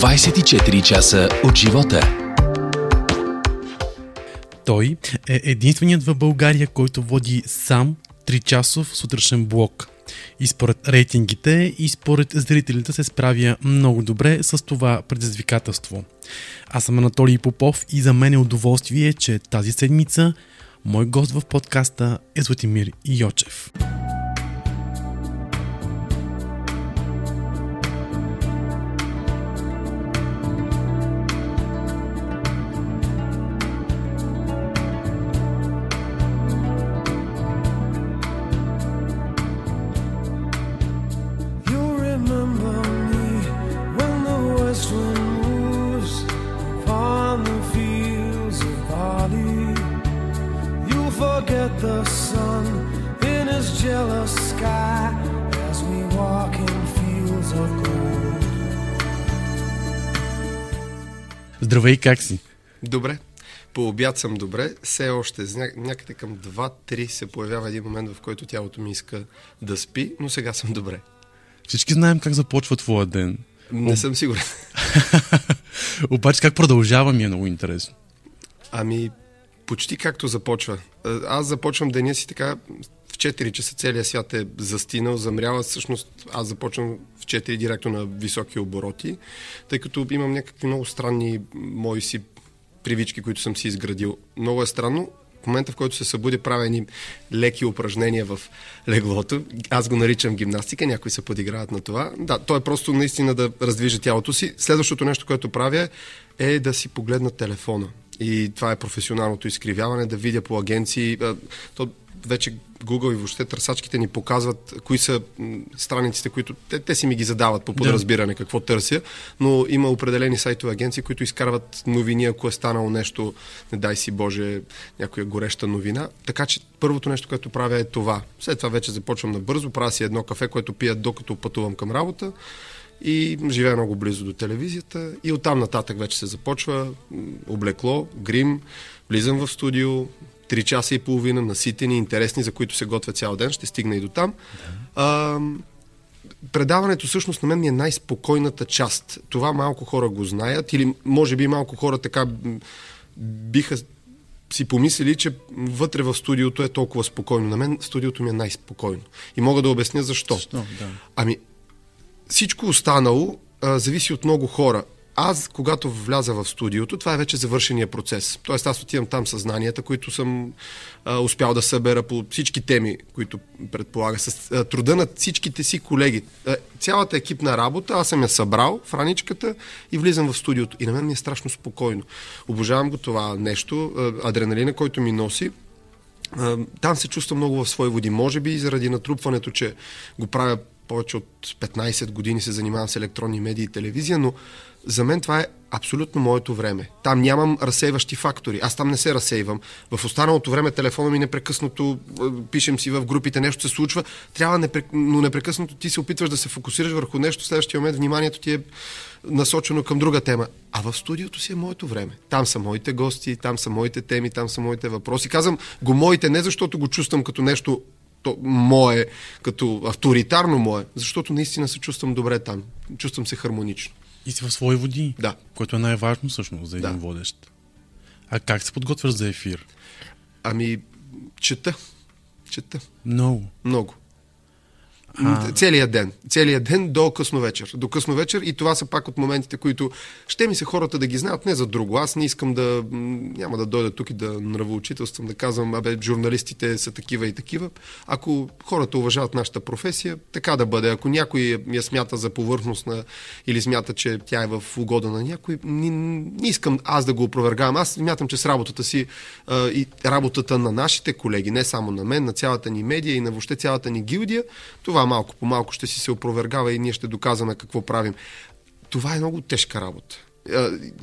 24 часа от живота. Той е единственият в България, който води сам 3-часов сутрешен блок. И според рейтингите, и според зрителите се справя много добре с това предизвикателство. Аз съм Анатолий Попов и за мен е удоволствие, че тази седмица мой гост в подкаста е Златимир Йочев. Здравей, как си? Добре. По обяд съм добре. Все още някъде към 2-3 се появява един момент, в който тялото ми иска да спи, но сега съм добре. Всички знаем как започва твоя ден. Не съм сигурен. Обаче как продължава ми е много интересно. Ами, почти както започва. Аз започвам деня си така в 4 часа, целият свят е застинал, замрява. Всъщност аз започвам в 4 директно на високи обороти, тъй като имам някакви много странни мои си привички, които съм си изградил. Много е странно. В момента, в който се събуди, правя едни леки упражнения в леглото. Аз го наричам гимнастика, някои се подиграват на това. Да, то е просто наистина да раздвижа тялото си. Следващото нещо, което правя, е да си погледна телефона. И това е професионалното изкривяване, да видя по агенции. То вече Google и въобще търсачките ни показват кои са страниците, които те си ми ги задават по подразбиране какво търся, но има определени сайтови агенции, които изкарват новини, ако е станало нещо, не дай си Боже, някоя гореща новина. Така че първото нещо, което правя е това. След това вече започвам набързо, правя си едно кафе, което пия докато пътувам към работа и живея много близо до телевизията и оттам нататък вече се започва облекло, грим, влизам в студио, 3 часа и половина, наситени, интересни, за които се готвя цял ден, ще стигна и до там. Да. Предаването всъщност на мен ми е най-спокойната част. Това малко хора го знаят или може би малко хора така биха си помислили, че вътре в студиото е толкова спокойно. На мен студиото ми е най-спокойно. И мога да обясня защо. Да. Ами, всичко останало зависи от много хора. Аз, когато вляза в студиото, това е вече завършения процес. Тоест, аз отивам там със знанията, които съм успял да събера по всички теми, които предполага, с труда на всичките си колеги. Цялата екипна работа, аз съм я събрал в раничката и влизам в студиото. И на мен ми е страшно спокойно. Обожавам го това нещо, адреналина, който ми носи. Там се чувствам много в свои води. Може би и заради натрупването, че го правя повече от 15 години, се занимавам с електронни медии и телевизия, но за мен това е абсолютно моето време. Там нямам разсейващи фактори. Аз там не се разсейвам. В останалото време телефона ми непрекъснато, пишем си в групите, нещо се случва. Но непрекъснато ти се опитваш да се фокусираш върху нещо. В следващия момент вниманието ти е насочено към друга тема. А в студиото си е моето време. Там са моите гости, там са моите теми, там са моите въпроси. Казвам го моите не защото го чувствам като нещо мое, като авторитарно мое, защото наистина се чувствам добре там. Чувствам се хармонично. И си в свои води, да. Което е най-важно всъщност за един водещ. А как се подготвяш за ефир? Ами, чета. Много. Целият ден до късно вечер. До късно вечер и това са пак от моментите, които ще ми се хората да ги знаят, не за друго. Аз не искам да няма да дойда тук и да нравоучителствам, да казвам, журналистите са такива и такива. Ако хората уважават нашата професия, така да бъде. Ако някой я смята за повърхностна или смята, че тя е в угода на някой, не искам аз да го опровергавам. Аз смятам, че с работата си и работата на нашите колеги, не само на мен, на цялата ни медия и на въобще цялата ни гилдия, това малко по малко ще си се опровергава и ние ще доказваме какво правим. Това е много тежка работа.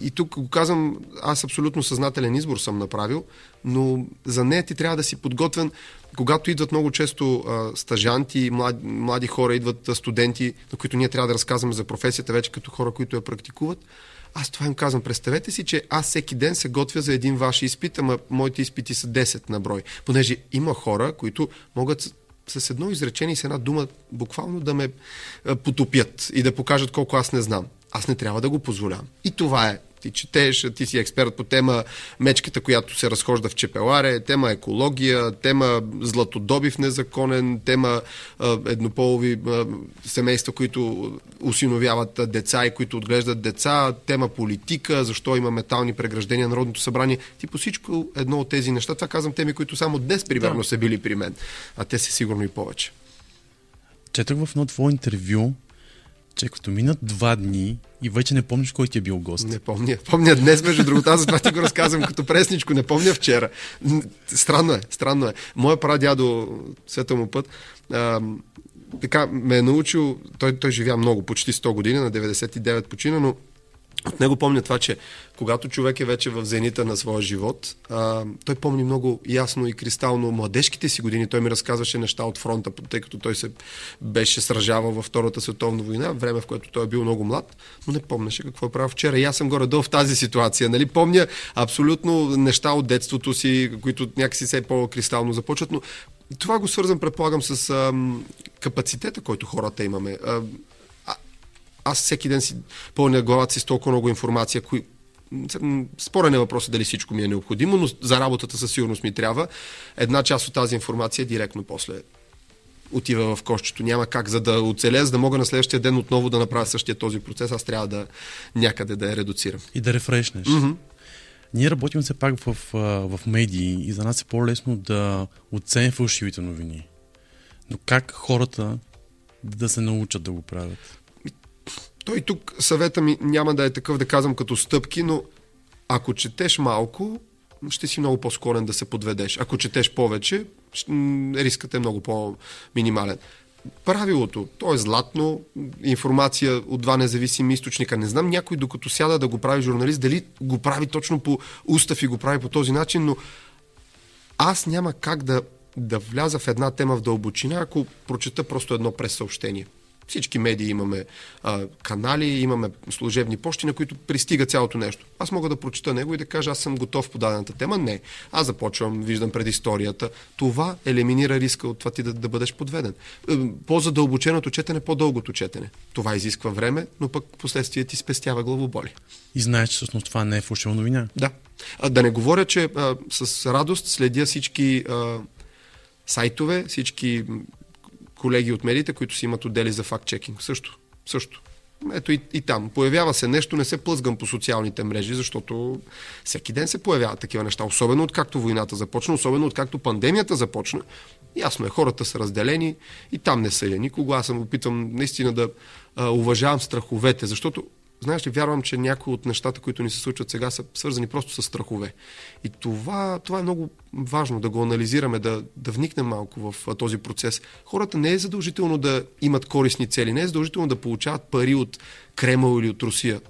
И тук го казвам, аз абсолютно съзнателен избор съм направил, но за нея ти трябва да си подготвен. Когато идват много често стажанти, млади хора, идват студенти, на които ние трябва да разказваме за професията вече като хора, които я практикуват. Аз това им казвам, представете си, че аз всеки ден се готвя за един ваш изпит, ама моите изпити са 10 на брой. Понеже има хора, които могат с едно изречение и с една дума буквално да ме потопят и да покажат колко аз не знам. Аз не трябва да го позволявам. И това е. Ти четеш, ти си експерт по тема мечката, която се разхожда в Чепеларе, тема екология, тема златодобив незаконен, тема еднополови семейства, които осиновяват деца и които отглеждат деца, тема политика, защо има метални преграждения на Народното събрание. Ти по всичко едно от тези неща, това казвам теми, които само днес примерно са били при мен, а те са сигурно и повече. Четах в едно твое интервю, че като минат 2 дни и вече не помниш кой ти е бил гост. Не помня. Помня днес, между другото. Аз затова ти го разказвам като пресничко. Не помня вчера. Странно е. Моя прадядо, светъл му път, така ме е научил, той живя много, почти 100 години, на 99 почина, но от него помня това, че когато човек е вече в зенита на своя живот, той помни много ясно и кристално младежките си години. Той ми разказваше неща от фронта, тъй като той се беше сражавал във Втората световна война, време в което той е бил много млад, но не помнеше какво е правил вчера. И аз съм горе-долу в тази ситуация. Нали? Помня абсолютно неща от детството си, които някакси все по-кристално започват, но това го свързвам, предполагам, с капацитета, който хората имаме. Аз всеки ден си пълня главата си с толкова много информация, спорен е въпросът дали всичко ми е необходимо, но за работата със сигурност ми трябва. Една част от тази информация директно после отива в кошчето. Няма как, за да оцеля, за да мога на следващия ден отново да направя същия този процес. Аз трябва да някъде да я редуцирам. И да рефрешнеш. Mm-hmm. Ние работим все пак в медии и за нас е по-лесно да оценим фалшивите новини. Но как хората да се научат да го правят? Той тук съвета ми няма да е такъв да казвам като стъпки, но ако четеш малко, ще си много по-скорен да се подведеш. Ако четеш повече, рискът е много по-минимален. Правилото, то е златно, информация от 2 независими източника. Не знам някой, докато сяда да го прави журналист, дали го прави точно по устав и го прави по този начин, но аз няма как да вляза в една тема в дълбочина, ако прочета просто едно прес-съобщение. Всички медии имаме канали, имаме служебни пощи, на които пристига цялото нещо. Аз мога да прочета него и да кажа, аз съм готов по дадената тема. Не. Аз започвам, виждам предисторията. Това елиминира риска от това ти да бъдеш подведен. По-задълбоченото четене, по-дългото четене. Това изисква време, но пък последствие ти спестява главоболи. И знаеш, че всъщност това не е фалшива новина. Да. Да не говоря, че с радост следя всички сайтове, всички колеги от медиите, които си имат отдели за факт-чекинг. Също. Ето и там. Появява се нещо, не се плъзгам по социалните мрежи, защото всеки ден се появяват такива неща. Особено откакто войната започна, особено откакто пандемията започна. Ясно е, хората са разделени и там не съдя никого. Аз съм опитвам наистина да уважавам страховете, защото знаеш ли, вярвам, че някои от нещата, които ни се случват сега, са свързани просто с страхове. И това е много важно да го анализираме, да вникнем малко в този процес. Хората не е задължително да имат корисни цели, не е задължително да получават пари от Кремъл или от Русия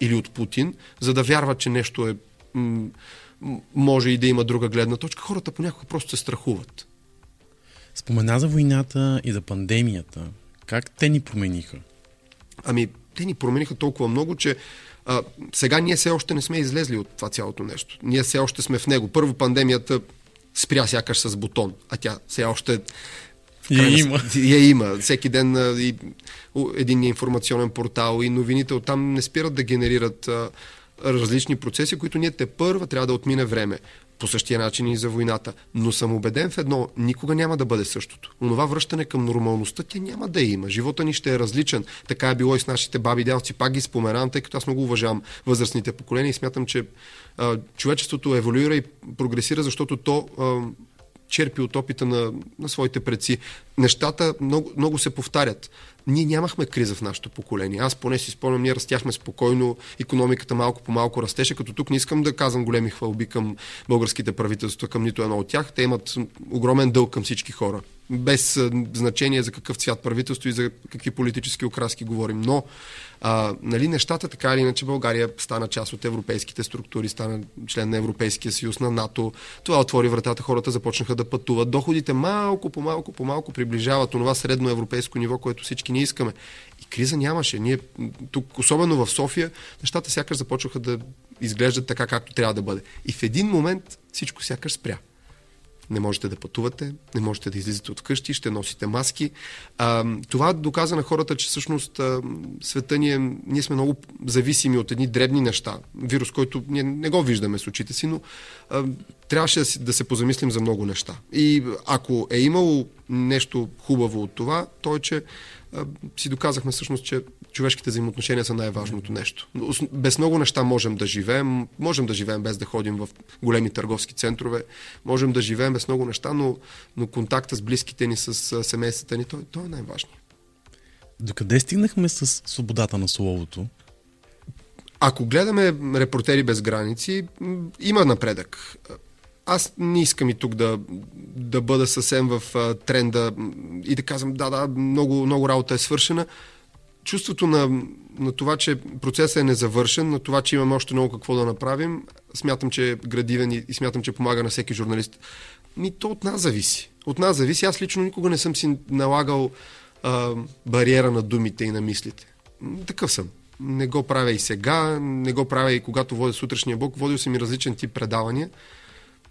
или от Путин, за да вярват, че нещо е може и да има друга гледна точка. Хората понякога просто се страхуват. Спомена за войната и за пандемията. Как те ни промениха? Те ни промениха толкова много, че сега ние все още не сме излезли от това цялото нещо. Ние все още сме в него. Първо пандемията спря сякаш с бутон, а тя все още я има. Всеки ден един информационен портал и новините оттам не спират да генерират различни процеси, които ние тепърва трябва да отмине време. По същия начин и за войната. Но съм убеден в едно, никога няма да бъде същото. Онова връщане към нормалността тя няма да има. Живота ни ще е различен. Така е било и с нашите баби дядовци. Пак ги споменавам, тъй като аз много уважавам възрастните поколения и смятам, че човечеството еволюира и прогресира, защото то черпи от опита на своите предци. Нещата много, много се повтарят. Ние нямахме криза в нашето поколение. Аз поне си спомням, ние растяхме спокойно, икономиката малко по малко растеше, като тук не искам да казвам големи хвалби към българските правителства, към нито едно от тях. Те имат огромен дълг към всички хора. Без значение за какъв цвят правителство и за какви политически окраски говорим. Но нещата така или иначе България стана част от европейските структури, стана член на Европейския съюз, на НАТО. Това отвори вратата, хората започнаха да пътуват. Доходите малко по малко приближават онова средно европейско ниво, което всички ние искаме. И криза нямаше. Ние тук, особено в София, нещата сякаш започнаха да изглеждат така, както трябва да бъде. И в един момент всичко сякаш спря. не можете да пътувате, не можете да излизате от къщи, ще носите маски. Това доказа на хората, че всъщност света ние сме много зависими от едни дребни неща. Вирус, който ние не го виждаме с очите си, но трябваше да се позамислим за много неща. И ако е имало нещо хубаво от това, то е, че си доказахме всъщност, че човешките взаимоотношения са най-важното нещо. Без много неща можем да живеем. Можем да живеем без да ходим в големи търговски центрове. Можем да живеем без много неща, но контакта с близките ни, с семействата ни, той е най-важният. Докъде стигнахме с свободата на словото? Ако гледаме Репортери без граници, има напредък. Аз не искам и тук да бъда съвсем в тренда и да казвам, да, много, много работа е свършена. Чувството на това, че процесът е незавършен, на това, че имаме още много какво да направим, смятам, че е градивен и смятам, че помага на всеки журналист. То от нас зависи. От нас зависи. Аз лично никога не съм си налагал бариера на думите и на мислите. Такъв съм. Не го правя и сега, не го правя и когато водя сутрешния блок. Водил съм и различен тип предавания.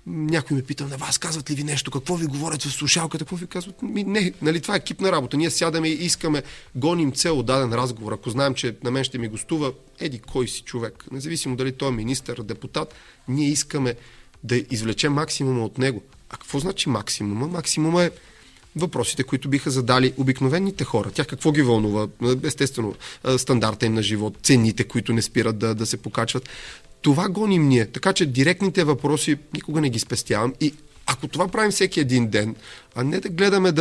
Някой ме пита, на вас казват ли ви нещо, какво ви говорят в слушалката, какво ви казват? Не, това е екипна работа. Ние сядаме и искаме, гоним цел даден разговор. Ако знаем, че на мен ще ми гостува еди кой си човек, независимо дали той е министър, депутат, ние искаме да извлечем максимума от него. А какво значи максимума? Максимума е въпросите, които биха задали обикновените хора. Тях какво ги вълнува? Естествено, стандарта им на живот, цените, които не спират да се покачват. Това гоним ние, така че директните въпроси никога не ги спестявам и ако това правим всеки един ден, а не да гледаме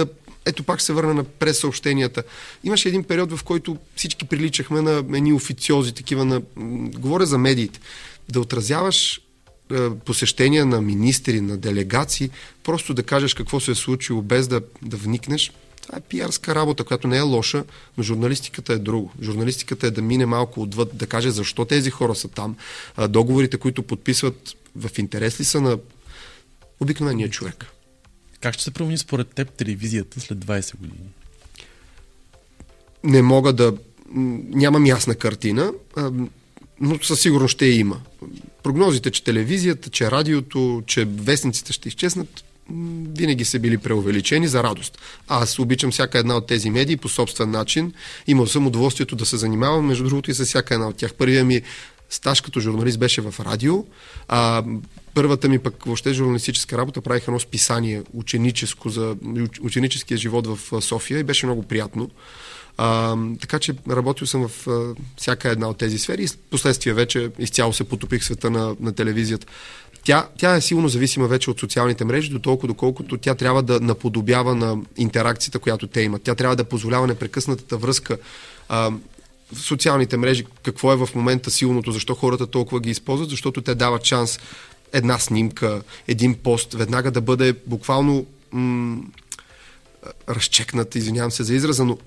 Ето пак се върна на пресъобщенията. Имаше един период, в който всички приличахме на едни официози, такива на... Говоря за медиите. Да отразяваш посещения на министри, на делегации, просто да кажеш какво се е случило, без да вникнеш. Това е пиарска работа, която не е лоша, но журналистиката е друго. Журналистиката е да мине малко отвъд, да каже защо тези хора са там. Договорите, които подписват, в интерес ли са на обикновения човек. Как ще се промени според теб телевизията след 20 години? Не мога да... Нямам ясна картина, но със сигурност ще я има. Прогнозите, че телевизията, че радиото, че вестниците ще изчезнат, винаги са били преувеличени за радост. Аз обичам всяка една от тези медии по собствен начин. Имал съм удоволствието да се занимавам, между другото, и с всяка една от тях. Първия ми стаж като журналист беше в радио. Първата ми пък въобще журналистическа работа, правих едно списание ученическо за ученическия живот в София и беше много приятно. Така че работил съм в всяка една от тези сфери и последствие вече изцяло се потопих света на телевизията. Тя е силно зависима вече от социалните мрежи, доколкото тя трябва да наподобява на интеракцията, която те имат. Тя трябва да позволява непрекъснатата връзка. В социалните мрежи, какво е в момента силното, защо хората толкова ги използват, защото те дават шанс една снимка, един пост, веднага да бъде буквално разчекнат, извинявам се за израза, но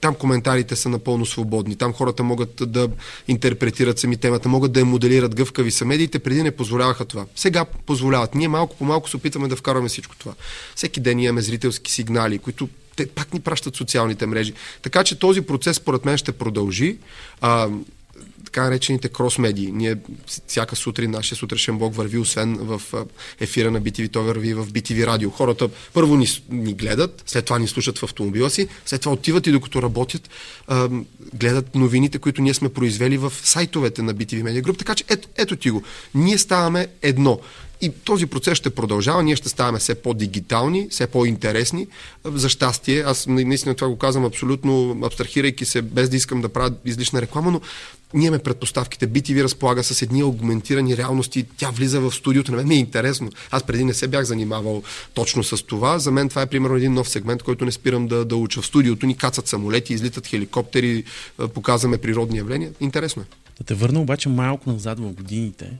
там коментарите са напълно свободни. Там хората могат да интерпретират сами темата, могат да я моделират гъвкави са. Медиите преди не позволяваха това. Сега позволяват. Ние малко по малко се опитваме да вкарваме всичко това. Всеки ден имаме зрителски сигнали, които те пак ни пращат социалните мрежи. Така че този процес, според мен, ще продължи. Така наречените крос-медии. Ние всяка сутрин, нашия сутрешен блог върви, освен в ефира на BTV, той върви в BTV радио. Хората първо ни гледат, след това ни слушат в автомобила си, след това отиват и докато работят, гледат новините, които ние сме произвели в сайтовете на BTV Media Group. Така че ето ти го. Ние ставаме едно. И този процес ще продължава, ние ще ставаме все по-дигитални, все по-интересни. За щастие, аз наистина това го казвам абсолютно абстрахирайки се, без да искам да правя излишна реклама, но ние имаме предпоставките. BTV разполага с едни аугментирани реалности, тя влиза в студиото. На мен ми е интересно. Аз преди не се бях занимавал точно с това. За мен това е примерно един нов сегмент, който не спирам да уча. В студиото ни кацат самолети, излитат хеликоптери, показваме природни явления. Интересно е. Да те върна обаче малко назад в годините.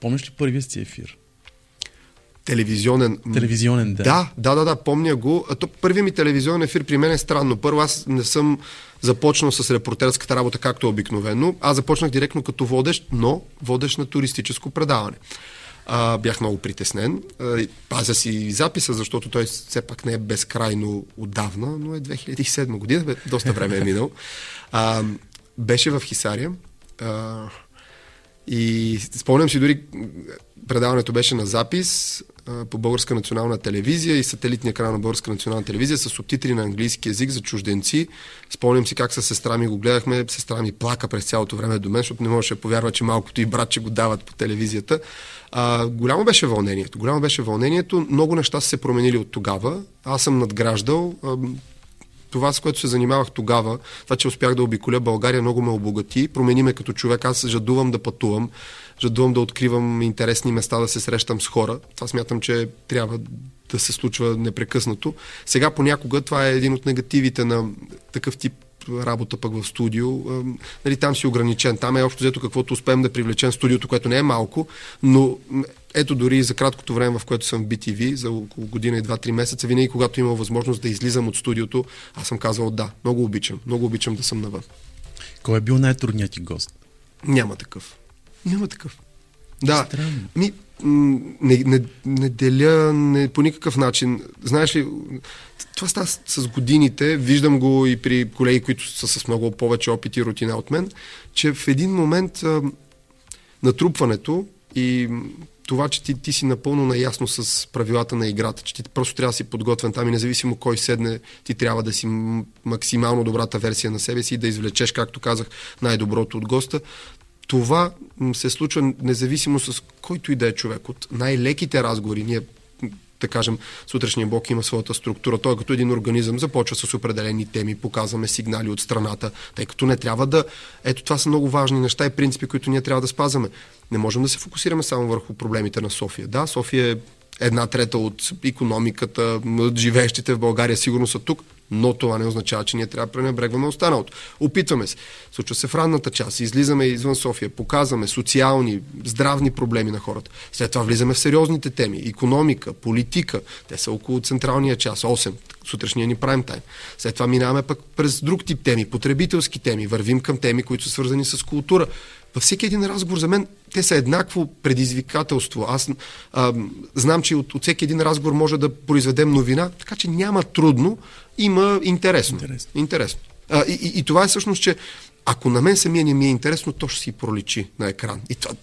Помниш ли първия си ефир? Телевизионен, да. Да, помня го. Първият ми телевизионен ефир при мен е странно. Първо, аз не съм започнал с репортерската работа, както е обикновено. Аз започнах директно като водещ, но водещ на туристическо предаване. Бях много притеснен. Пазя си записа, защото той все пак не е безкрайно отдавна, но е 2007 година. Доста време е минал. Беше в Хисария. И спомням си, дори предаването беше на запис по Българска национална телевизия и сателитния канал на Българска национална телевизия с субтитри на английски език за чужденци. Спомням си как с сестра ми го гледахме. Сестра ми плака през цялото време до мен, защото не можеше да повярва, че малкото и братче го дават по телевизията. Голямо беше вълнението. Много неща са се променили от тогава. Аз съм надграждал. Това, с което се занимавах тогава, това, че успях да обиколя България, много ме обогати. Промени ме като човек. Аз жадувам да пътувам, жадувам да откривам интересни места, да се срещам с хора. Това смятам, че трябва да се случва непрекъснато. Сега понякога това е един от негативите на такъв тип работа пък в студио. Нали, там си ограничен. Там е общо взето каквото успеем да привлечем студиото, което не е малко, но ето дори за краткото време, в което съм в BTV, за около година и 2-3 месеца, винаги когато имам възможност да излизам от студиото, аз съм казвал да, много обичам да съм навън. Кой е бил най-трудният ти гост? Няма такъв. Да. Не деля по никакъв начин. Знаеш ли, това става с годините, виждам го и при колеги, които са с много повече опит и рутина от мен, че в един момент натрупването и това, че ти си напълно наясно с правилата на играта, че ти просто трябва да си подготвен там и независимо кой седне, ти трябва да си максимално добрата версия на себе си и да извлечеш, както казах, най-доброто от госта. Това се случва независимо с който и да е човек. От най-леките разговори, ние, да кажем, сутрешния блок има своята структура. Той като един организъм започва с определени теми, показваме сигнали от страната, тъй като не трябва да... Ето това са много важни неща и принципи, които ние трябва да спазваме. Не можем да се фокусираме само върху проблемите на София. Да, София е 1/3 от икономиката, от живеещите в България сигурно са тук, но това не означава, че ние трябва да пренебрегваме останалото. Опитваме се. Случва се в ранната част. Излизаме извън София. Показваме социални, здравни проблеми на хората. След това влизаме в сериозните теми. Икономика, политика. Те са около централния час. 8. Сутрешния ни прайм тайм. След това минаваме пък през друг тип теми. Потребителски теми. Вървим към теми, които са свързани с култура. Във всеки един разговор за мен те са еднакво предизвикателство. Аз знам, че от всеки един разговор може да произведем новина, така че няма трудно, има интересно. И това е всъщност, че ако на мен самия не ми е интересно, то ще си проличи на екран. И това,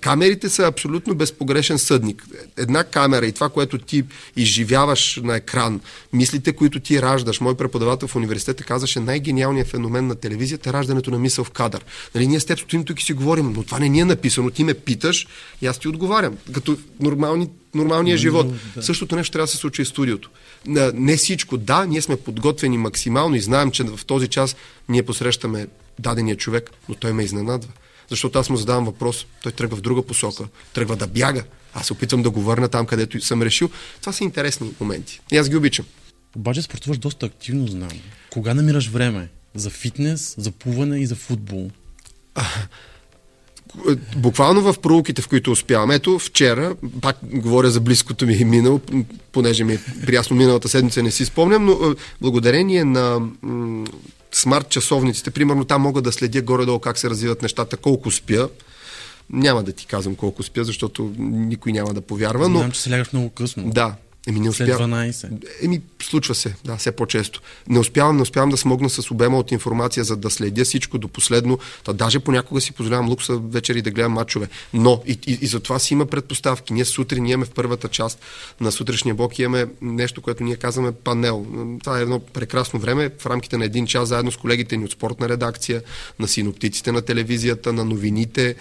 камерите са абсолютно безпогрешен съдник. Една камера и това, което ти изживяваш на екран, мислите, които ти раждаш. Мой преподавател в университета казаше, най-гениалният феномен на телевизията е раждането на мисъл в кадър. Нали, ние с теб стоим тук и си говорим, но това не ни е написано, ти ме питаш и аз ти отговарям. Като нормалния живот. Да. Същото нещо трябва да се случи и в студиото. Не всичко. Да, ние сме подготвени максимално и знаем, че в този час ние посрещаме дадения човек, но той ме изненадва. Защото аз му задавам въпрос, той тръгва в друга посока, тръгва да бяга. Аз се опитвам да го върна там, където съм решил. Това са интересни моменти. И аз ги обичам. Обаче спортуваш доста активно, знам. Кога намираш време? За фитнес, за плуване и за футбол? Буквално в проуките, в които успявам. Ето, вчера, пак говоря за близкото ми минало, понеже ми приясно миналата седмица не си спомням, но благодарение на смарт-часовниците, примерно там мога да следя горе-долу как се развиват нещата, колко спя. Няма да ти казвам колко спя, защото никой няма да повярва. Знам, но... че се лягаш много късно. Да. След 12. Случва се, да, все по-често. Не успявам да смогна с обема от информация, за да следя всичко до последно. Та даже понякога си позволявам лукса вечери да гледам матчове. Но и за това си има предпоставки. Ние сутрин имаме в първата част на сутрешния блок имаме нещо, което ние казваме панел. Това е едно прекрасно време в рамките на един час, заедно с колегите ни от спортна редакция, на синоптиците на телевизията, на новините.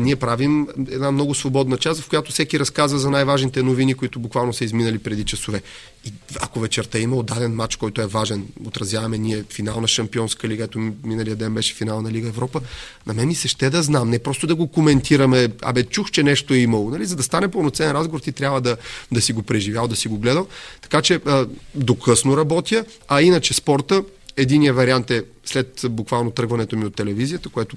Ние правим една много свободна част, в която всеки разказва за най-важните новини, които буквално са изминали преди часове. И ако вечерта има отдаден матч, който е важен, отразяваме ние финал на Шампионска лига, ето миналия ден беше финал на Лига Европа, на мен ми се ще да знам, не просто да го коментираме, чух, че нещо е имало, нали? За да стане пълноценен разговор, ти трябва да си го преживял, да си го гледал, така че докъсно работя, а иначе спорта, единият вариант е след буквално тръгването ми от телевизията, което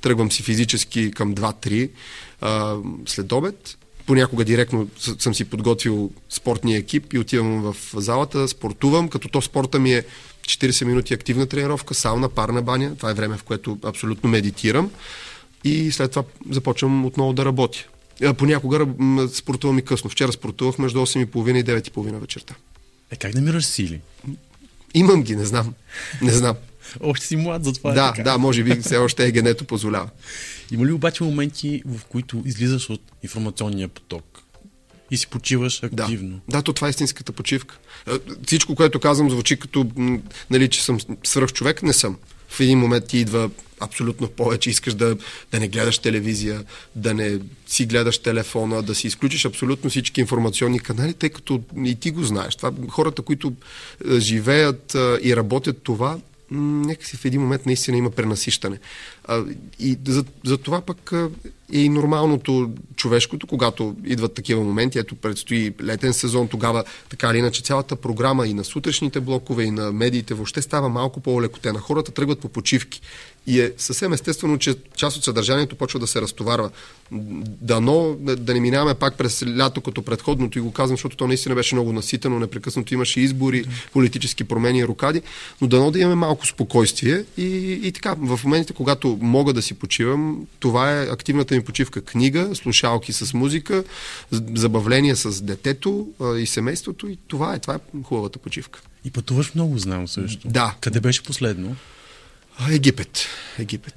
тръгвам си физически към 2-3 след обед. Понякога директно съм си подготвил спортния екип и отивам в залата, спортувам, като то спорта ми е 40 минути активна тренировка, сауна, парна баня, това е време, в което абсолютно медитирам и след това започвам отново да работя. Понякога спортувам и късно. Вчера спортувах между 8:30 и 9:30 вечерта. Как намираш сили? Имам ги, не знам. Още си млад, затова да, е така. Да, може би все още егенето позволява. Има ли обаче моменти, в които излизаш от информационния поток и си почиваш активно? Да, да, то това е истинската почивка. Всичко, което казвам, звучи като, нали, че съм свръхчовек. Не съм. В един момент ти идва абсолютно повече. Искаш да не гледаш телевизия, да не си гледаш телефона, да си изключиш абсолютно всички информационни канали, тъй като и ти го знаеш. Това, хората, които живеят и работят това, нека си в един момент наистина има пренасищане. И за това пък е и нормалното човешкото, когато идват такива моменти. Ето, предстои летен сезон, тогава така или иначе цялата програма и на сутрешните блокове, и на медиите въобще става малко по-олекотена. Хората тръгват по почивки. И е съвсем естествено, че част от съдържанието почва да се разтоварва. Дано да не минаваме пак през лято като предходното, и го казвам, защото то наистина беше много наситено, непрекъснато имаше избори, политически промени и рокади, но дано да имаме малко спокойствие и така. В моментите, когато мога да си почивам, това е активната ми почивка. Книга, слушалки с музика, забавление с детето и семейството, и това е хубавата почивка. И пътуваш много, знам също. Да. Къде беше последно? Египет.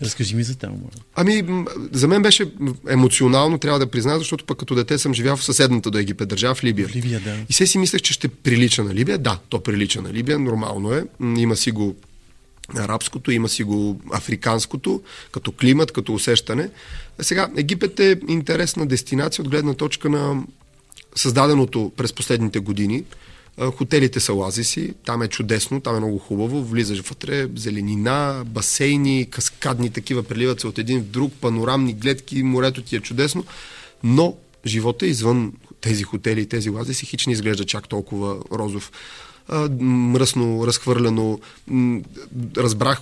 Разкажи ми за там. Ами, за мен беше емоционално, трябва да призная, защото пък като дете съм живял в съседната до Египет държава, в Либия. В Либия, да. И се си мислех, че ще прилича на Либия. Да, то прилича на Либия, нормално е. Има си го арабското, има си го африканското, като климат, като усещане. А сега, Египет е интересна дестинация от гледна точка на създаденото през последните години. Хотелите са оазиси, там е чудесно, там е много хубаво, влизаш вътре, зеленина, басейни, каскадни такива, преливат се от един в друг, панорамни гледки, морето ти е чудесно, но живота извън тези хотели и тези оазиси хич не изглежда чак толкова розов. Мръсно, разхвърлено. Разбрах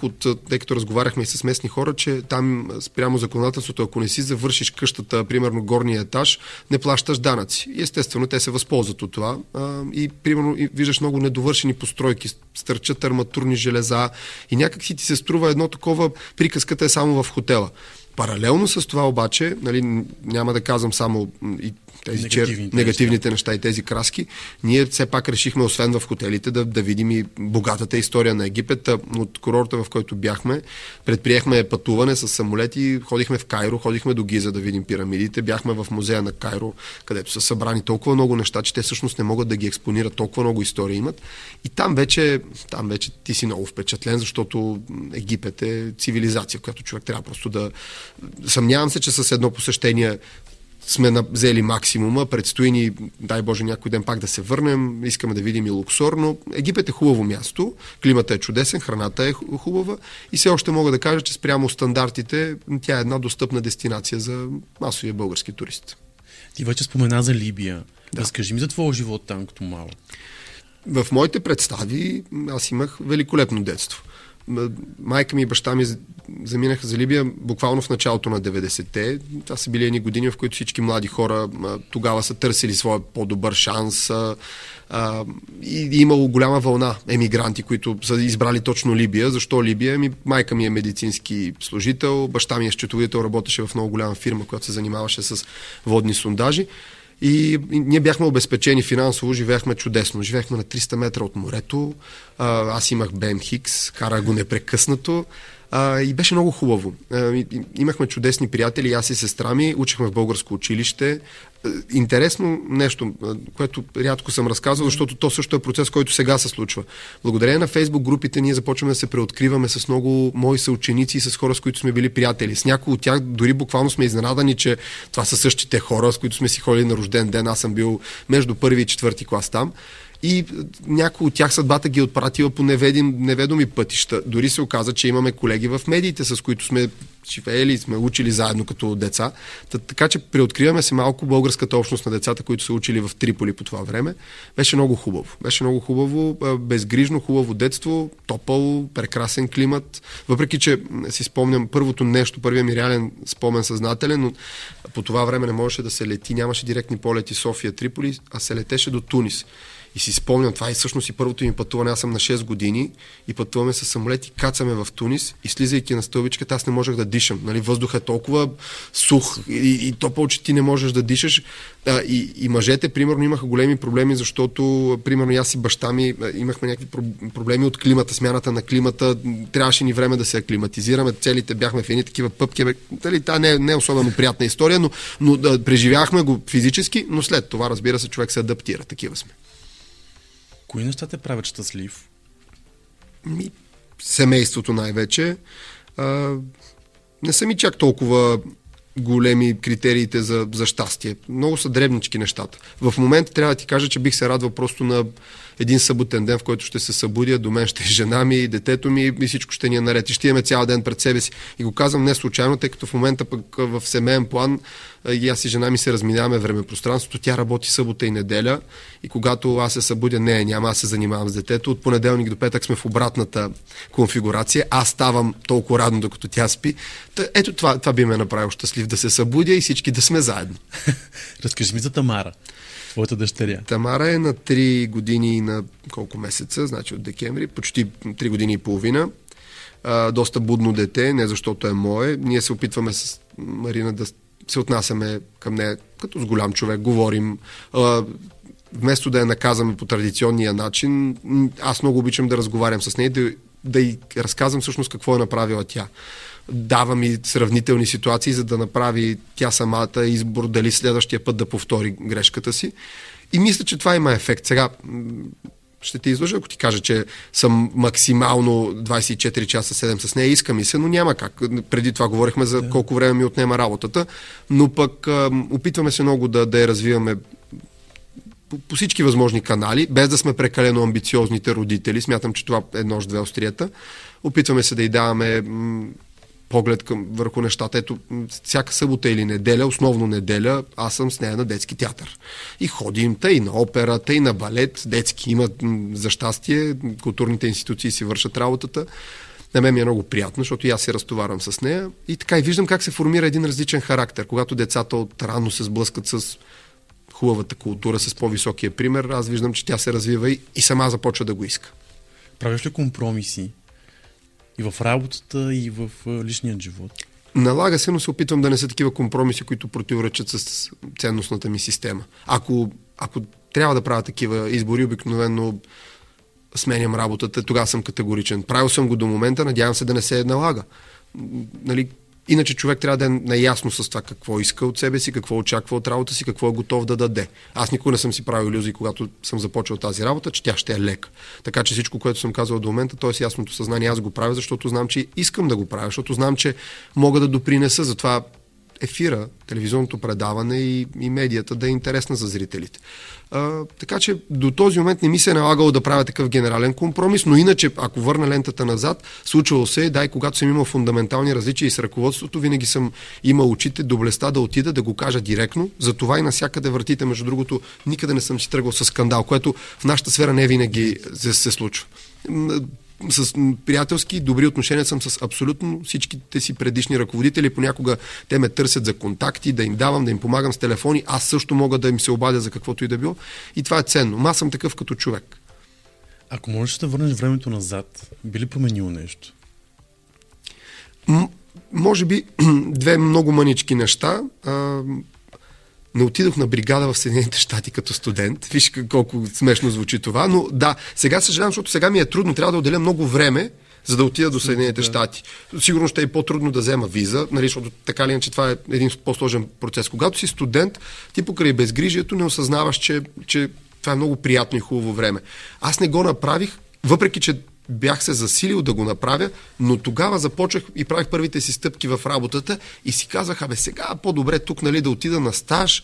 тъй като разговаряхме и с местни хора, че там спрямо законодателството, ако не си завършиш къщата, примерно горния етаж, не плащаш данъци. И естествено, те се възползват от това. И примерно виждаш много недовършени постройки, стърчат арматурни железа и някак си ти се струва едно такова, приказката е само в хотела. Паралелно с това обаче, нали, няма да казвам само и тези негативните неща и тези краски, ние все пак решихме, освен в хотелите, да видим и богатата история на Египет. От курорта, в който бяхме, предприехме пътуване с самолети, ходихме в Кайро, ходихме до Гиза да видим пирамидите, бяхме в музея на Кайро, където са събрани толкова много неща, че те всъщност не могат да ги експонират, толкова много истории имат. И там вече ти си много впечатлен, защото Египет е цивилизация, която човек трябва просто да... Съмнявам се, че с едно посещение сме взели максимума, предстои ни, дай Боже, някой ден пак да се върнем, искаме да видим и Луксор, но Египет е хубаво място, климата е чудесен, храната е хубава и все още мога да кажа, че спрямо стандартите тя е една достъпна дестинация за масовия български турист. Ти вече спомена за Либия. Да. Разкажи ми за твоя живот там като малък. В моите представи аз имах великолепно детство. Майка ми и баща ми заминаха за Либия буквално в началото на 90-те. Това са били едни години, в които всички млади хора тогава са търсили своя по-добър шанс и имало голяма вълна емигранти, които са избрали точно Либия. Защо Либия? Майка ми е медицински служител, баща ми е счетоводител, работеше в много голяма фирма, която се занимаваше с водни сондажи. И ние бяхме обезпечени финансово, живяхме чудесно. Живяхме на 300 метра от морето. Аз имах БМ Хикс, карах го непрекъснато. И беше много хубаво. Имахме чудесни приятели, аз и сестра ми, учехме в българско училище. Интересно нещо, което рядко съм разказвал, защото то също е процес, който сега се случва. Благодарение на Facebook групите ние започваме да се преоткриваме с много мои съученици и с хора, с които сме били приятели. С някои от тях дори буквално сме изненадани, че това са същите хора, с които сме си ходили на рожден ден. Аз съм бил между първи и четвърти клас там. И някои от тях съдбата ги отпратила по неведоми пътища. Дори се оказа, че имаме колеги в медиите, с които сме живеели и сме учили заедно като деца. Така че преоткриваме се малко българската общност на децата, които са учили в Триполи по това време. Беше много хубаво. Безгрижно хубаво детство, топъл, прекрасен климат. Въпреки че си спомням първият ми реален спомен съзнателен, но по това време не можеше да се лети, нямаше директни полети София-Триполи, а се летеше до Тунис. И си спомням, това е всъщност и първото ми пътуване, аз съм на 6 години и пътуваме с самолет и кацаме в Тунис и слизайки на стълбичката, аз не можех да дишам. Нали, въздуха е толкова сух и топъл, че ти не можеш да дишаш. И мъжете, примерно, имаха големи проблеми, защото, примерно, аз и баща ми имахме някакви проблеми от климата, смяната на климата, трябваше ни време да се аклиматизираме, целите бяхме в едни такива пъпки. Та не е особено приятна история, но да, преживяхме го физически, но след това, разбира се, човек се адаптира. Такива сме. Кои неща те правят щастлив? Семейството най-вече. Не са ми чак толкова големи критериите за щастие. Много са дребнички нещата. В момента трябва да ти кажа, че бих се радвал просто на един съботен ден, в който ще се събудя, до мен ще е жена ми и детето ми и всичко ще ни е наред. И ще имаме цял ден пред себе си. И го казвам не случайно, тъй като в момента пък в семейен план и аз и жена ми се разминаваме времепространството. Тя работи събота и неделя и когато аз се събудя, няма, аз се занимавам с детето. От понеделник до петък сме в обратната конфигурация. Аз ставам толкова радно, докато тя спи. Ето това би ме направило щастлив, да се събудя и всички да сме заедно. Разкажи ми за Тамара, твоята дъщеря. Тамара е на 3 години и на колко месеца, значи от декември, почти 3 години и половина. Доста будно дете, не защото е мое. Ние се опитваме с Марина да се отнасяме към нея като с голям човек, говорим. Вместо да я наказваме по традиционния начин, аз много обичам да разговарям с нея, да й разказвам всъщност какво е направила тя. Давам и сравнителни ситуации, за да направи тя самата избор, дали следващия път да повтори грешката си. И мисля, че това има ефект. Сега ще те излъжа, ако ти кажа, че съм максимално 24 часа 7 с нея, иска ми се, но няма как. Преди това говорихме за колко време ми отнема работата, но пък опитваме се много да я развиваме по всички възможни канали, без да сме прекалено амбициозните родители. Смятам, че това е нож-две острията. Опитваме се да й даваме поглед върху нещата. Ето, всяка събота или неделя, основно неделя, аз съм с нея на детски театър. И ходим и на опера, и на балет. Детски имат, за щастие, културните институции си вършат работата. На мен ми е много приятно, защото и аз се разтоварвам с нея. И така, и виждам как се формира един различен характер. Когато децата от рано се сблъскат с хубавата култура, с по-високия пример, аз виждам, че тя се развива и сама започва да го иска. Правиш ли компромиси? И в работата, и в личния живот. Налага се, но се опитвам да не са такива компромиси, които противоречат с ценностната ми система. Ако трябва да правя такива избори, обикновено сменям работата, тогава съм категоричен. Правил съм го до момента, надявам се да не се налага. Нали? Иначе човек трябва да е наясно с това какво иска от себе си, какво очаква от работа си, какво е готов да даде. Аз никога не съм си правил илюзии, когато съм започвал тази работа, че тя ще е лека. Така че всичко, което съм казал до момента, то е с ясното съзнание. Аз го правя, защото знам, че искам да го правя, защото знам, че мога да допринеса. Затова ефира, телевизионното предаване и медията да е интересна за зрителите. Така че до този момент не ми се е налагало да правя такъв генерален компромис, но иначе, ако върна лентата назад, случвало се, да, и когато съм имал фундаментални различия и с ръководството, винаги съм имал очите, доблестта да отида, да го кажа директно. Затова и насякъде вратите, между другото, никъде не съм си тръгвал с скандал, което в нашата сфера не винаги се случва. С приятелски добри отношения съм с абсолютно всичките си предишни ръководители. Понякога те ме търсят за контакти, да им давам, да им помагам с телефони. Аз също мога да им се обадя за каквото и да било. И това е ценно. Аз съм такъв като човек. Ако можеш да върнеш времето назад, би ли променил нещо? Може би две много мънички неща. Не отидох на бригада в Съединените щати като студент. Виж колко смешно звучи това, но да, сега съжалявам, защото сега ми е трудно, трябва да отделя много време, за да отида до Съединените щати. Сигурно ще е по-трудно да взема виза, нали, защото така ли е, че това е един по-сложен процес. Когато си студент, ти покрай безгрижието не осъзнаваш, че това е много приятно и хубаво време. Аз не го направих, въпреки че бях се засилил да го направя, но тогава започнах и правих първите си стъпки в работата и си казвах, сега по-добре тук, нали, да отида на стаж.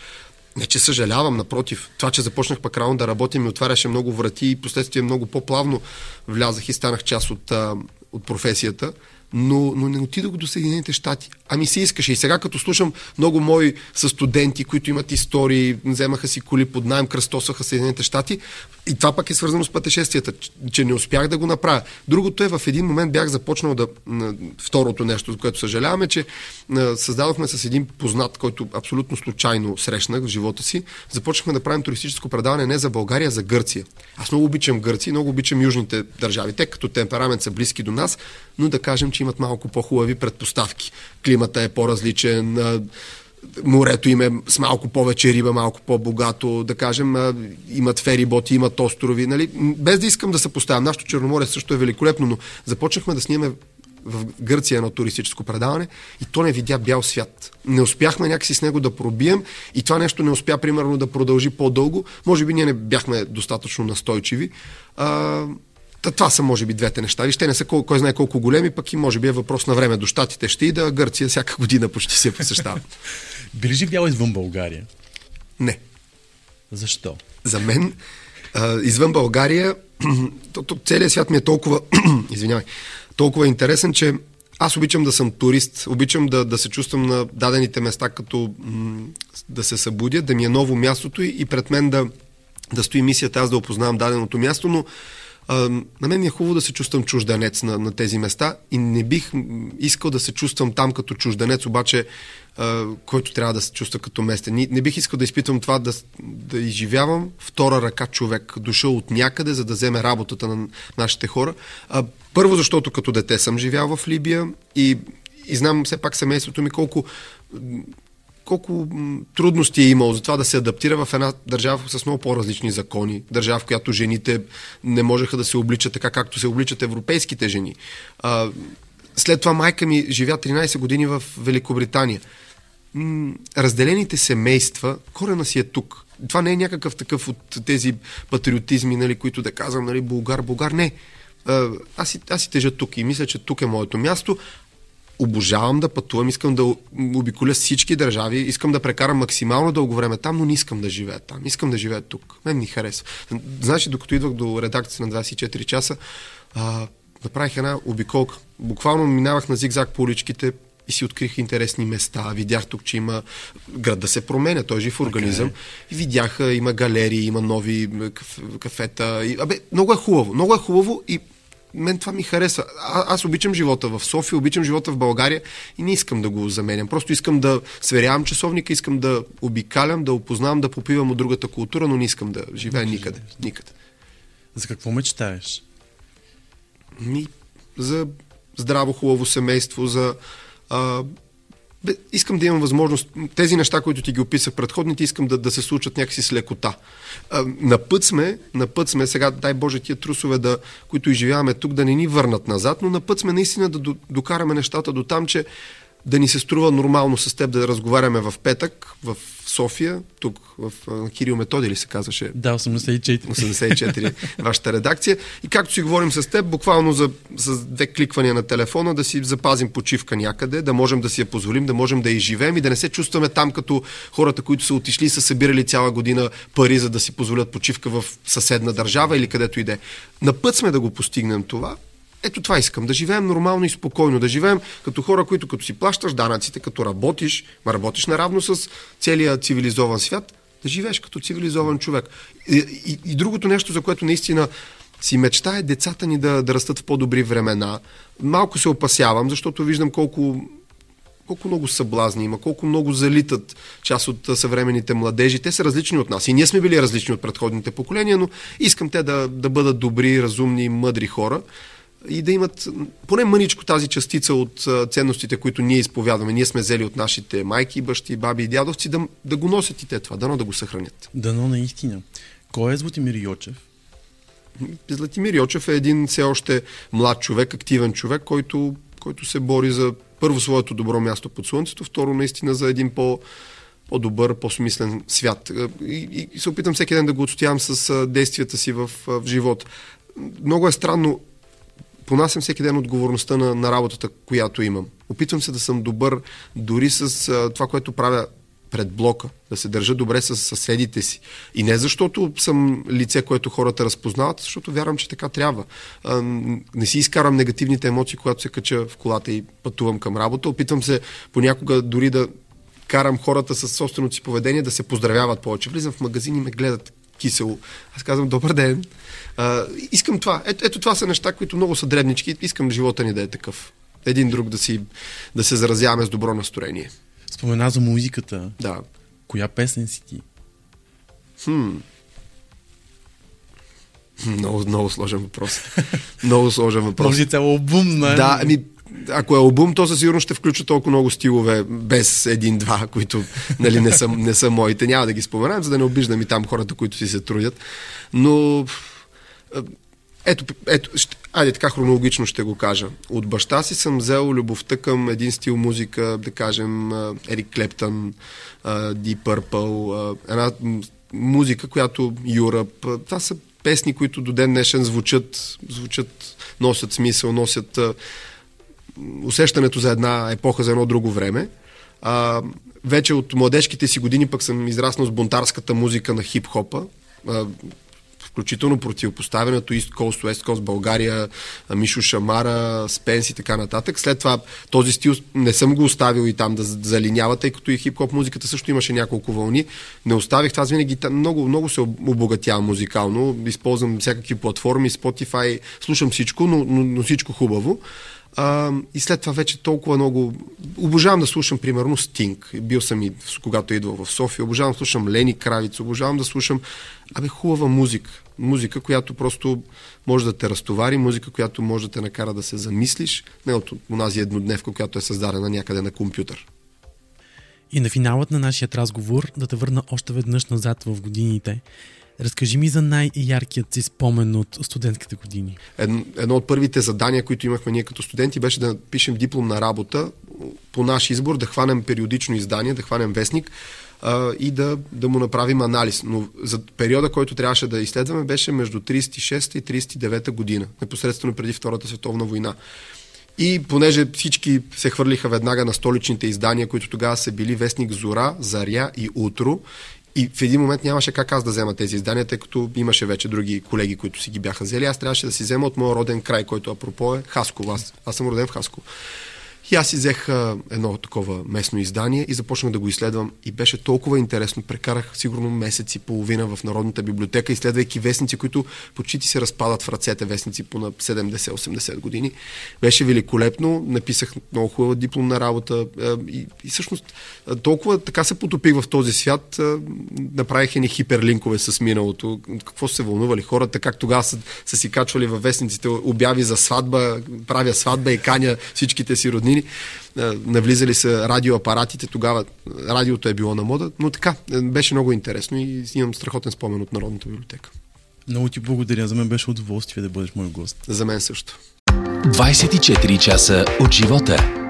Не, че съжалявам, напротив. Това, че започнах пък рано да работя, ми отваряше много врати и последствие много по-плавно влязах и станах част от професията. но не отидох до Съединените щати. Ами се искаше. И сега, като слушам много мои студенти, които имат истории, вземаха си коли под наем, кръстосаха Съединените щати, и това пак е свързано с пътешествията, че не успях да го направя. Другото е, в един момент бях започнал да... Второто нещо, за което съжаляваме, че създадохме с един познат, който абсолютно случайно срещнах в живота си, започнахме да правим туристическо предаване не за България, а за Гърция. Аз много обичам Гърция, много обичам южните държави. Те като темперамент са близки до нас, но да кажем, че имат малко по-хубави предпоставки. Климата е по-различен, морето им е с малко повече риба, малко по-богато, да кажем, имат фериботи, имат острови, нали? Без да искам да се поставям. Нашето Черноморие също е великолепно, но започнахме да снимаме в Гърция едно туристическо предаване и то не видя бял свят. Не успяхме някакси с него да пробием и това нещо не успя, примерно, да продължи по-дълго. Може би ние не бяхме достатъчно настойчиви. Това са, може би, двете неща. Виж, те не са кой знае колко големи, пък и може би е въпрос на време. До щатите ще ида, Гърция всяка година почти се посещава. Били живял извън България? Не. Защо? За мен, извън България, целият свят ми е толкова... Извинявай. Толкова е интересен, че аз обичам да съм турист, обичам да се чувствам на дадените места, като да се събудя, да ми е ново мястото и пред мен да стои мисията аз да опознавам даденото място, но на мен е хубаво да се чувствам чужденец на тези места и не бих искал да се чувствам там като чужденец, обаче който трябва да се чувства като местен. Не бих искал да изпитвам това, да изживявам втора ръка човек, дошъл от някъде, за да вземе работата на нашите хора. Първо, защото като дете съм живял в Либия и знам все пак семейството ми колко трудности е имало за това да се адаптира в една държава с много по-различни закони. Държава, в която жените не можеха да се обличат така, както се обличат европейските жени. След това майка ми живя 13 години в Великобритания. Разделените семейства, корена си е тук. Това не е някакъв такъв от тези патриотизми, нали, които да казвам, нали, българ. Не. Аз си тежа тук и мисля, че тук е моето място. Обожавам да пътувам, искам да обиколя всички държави, искам да прекарам максимално дълго време там, но не искам да живея там. Искам да живея тук. Мен ми харесва. Значи, докато идвах до редакция на 24 часа, направих една обиколка. Буквално минавах на зигзаг по уличките и си открих интересни места. Видях тук, че има град да се променя, той е жив организъм. Okay. Видях, има галерии, има нови кафета. Много е хубаво. Много е хубаво и мен това ми харесва. Аз обичам живота в София, обичам живота в България и не искам да го заменям. Просто искам да сверявам часовника, искам да обикалям, да опознавам, да попивам от другата култура, но не искам да живея никъде. За какво мечтаеш? За здраво, хубаво семейство, за... искам да имам възможност. Тези неща, които ти ги описах предходните, искам да се случат някакси с лекота. На път сме, сега дай Боже тия трусове, които изживяваме тук, да не ни върнат назад, но на път сме наистина да докараме нещата до там, че да ни се струва нормално с теб да разговаряме в петък, в София, тук в Кирил Методи ли се казваше? Да, 84. Вашата редакция. И както си говорим с теб, буквално с две кликвания на телефона, да си запазим почивка някъде, да можем да си я позволим, да можем да я живеем и да не се чувстваме там като хората, които са отишли и са събирали цяла година пари, за да си позволят почивка в съседна държава или където иде. На път сме да го постигнем това. Ето това искам, да живеем нормално и спокойно, да живеем като хора, които като си плащаш данъците, като работиш наравно с целия цивилизован свят, да живееш като цивилизован човек. И другото нещо, за което наистина си мечта, е децата ни да растат в по-добри времена. Малко се опасявам, защото виждам колко много съблазни има, колко много залитат част от съвременните младежи. Те са различни от нас. И ние сме били различни от предходните поколения, но искам те да бъдат добри, разумни, мъдри хора. И да имат поне мъничко тази частица от ценностите, които ние изповядваме. Ние сме взели от нашите майки, бащи, баби и дядовци, да го носят и те това, дано да го съхранят. Дано наистина. Кой е Златимир Йочев? Златимир Йочев е един все още млад човек, активен човек, който се бори за първо своето добро място под слънцето, второ наистина за един по-добър, по-смислен свят. И се опитам всеки ден да го отстоявам с действията си в живота. Много е странно. Понасям всеки ден отговорността на работата, която имам. Опитвам се да съм добър дори с това, което правя пред блока, да се държа добре с съседите си. И не защото съм лице, което хората разпознават, защото вярвам, че така трябва. Не си изкарам негативните емоции, когато се кача в колата и пътувам към работа. Опитвам се понякога дори да карам хората със собственото си поведение да се поздравяват повече. Влизам в магазин и ме гледат кисело. Аз казвам, добър ден. Искам това. Ето това са неща, които много са дребнички. Искам живота ни да е такъв. Един друг да се заразяваме с добро настроение. Спомена за музиката. Да. Коя песен си ти? Много сложен въпрос. Може цял албум, не? Да, ако е албум, то със сигурност ще включа толкова много стилове, без един-два, които нали, не са моите. Няма да ги споменам, за да не обиждам и там хората, които си се трудят. Но айде така хронологично ще го кажа. От баща си съм взел любовта към един стил музика, да кажем Ерик Клептън, Deep Purple, една музика, която Юръп. Това са песни, които до ден днешен звучат, носят смисъл, носят усещането за една епоха, за едно друго време. Вече от младежките си години пък съм израснал с бунтарската музика на хип-хопа, включително противопоставянето East Coast, West Coast, България, Мишу Шамара, Спенси и така нататък. След това този стил не съм го оставил и там да залинява, тъй като и хип-хоп музиката също имаше няколко вълни. Не оставих това, винаги много се обогатявам музикално. Използвам всякакви платформи, Spotify, слушам всичко, но всичко хубаво. И след това вече толкова много... Обожавам да слушам, примерно, Sting. Бил съм и когато идвал в София. Обожавам да слушам Лени Кравиц. Обожавам да слушам хубава музика. Музика, която просто може да те разтовари. Музика, която може да те накара да се замислиш. Не от онази еднодневка, която е създадена някъде на компютър. И на финалът на нашия разговор да те върна още веднъж назад в годините. Разкажи ми за най-яркият си спомен от студентските години. Едно от първите задания, които имахме ние като студенти, беше да пишем дипломна работа по наш избор, да хванем периодично издание, да хванем вестник и да му направим анализ. Но за периода, който трябваше да изследваме, беше между 36 и 39 година, непосредствено преди Втората световна война. И понеже всички се хвърлиха веднага на столичните издания, които тогава са били вестник Зора, Заря и Утро, и в един момент нямаше как аз да взема тези издания, тъй като имаше вече други колеги, които си ги бяха взели. Аз трябваше да си взема от моя роден край, който апропо е Хасково. Аз съм роден в Хасково. И аз си взех едно такова местно издание и започнах да го изследвам. И беше толкова интересно. Прекарах сигурно месец и половина в Народната библиотека, изследвайки вестници, които почти се разпадат в ръцете, вестници по на 70-80 години. Беше великолепно. Написах много хубава дипломна работа. И всъщност толкова така се потопих в този свят. Направих едни хиперлинкове с миналото. Какво се вълнували хората, как тогава са си качвали във вестниците обяви за сватба, правя сватба и каня всичките си родни. Навлизали са радиоапаратите, тогава радиото е било на мода, но така, беше много интересно и имам страхотен спомен от Народната библиотека. Много ти благодаря, за мен беше удоволствие да бъдеш мой гост. За мен също. 24 часа от живота.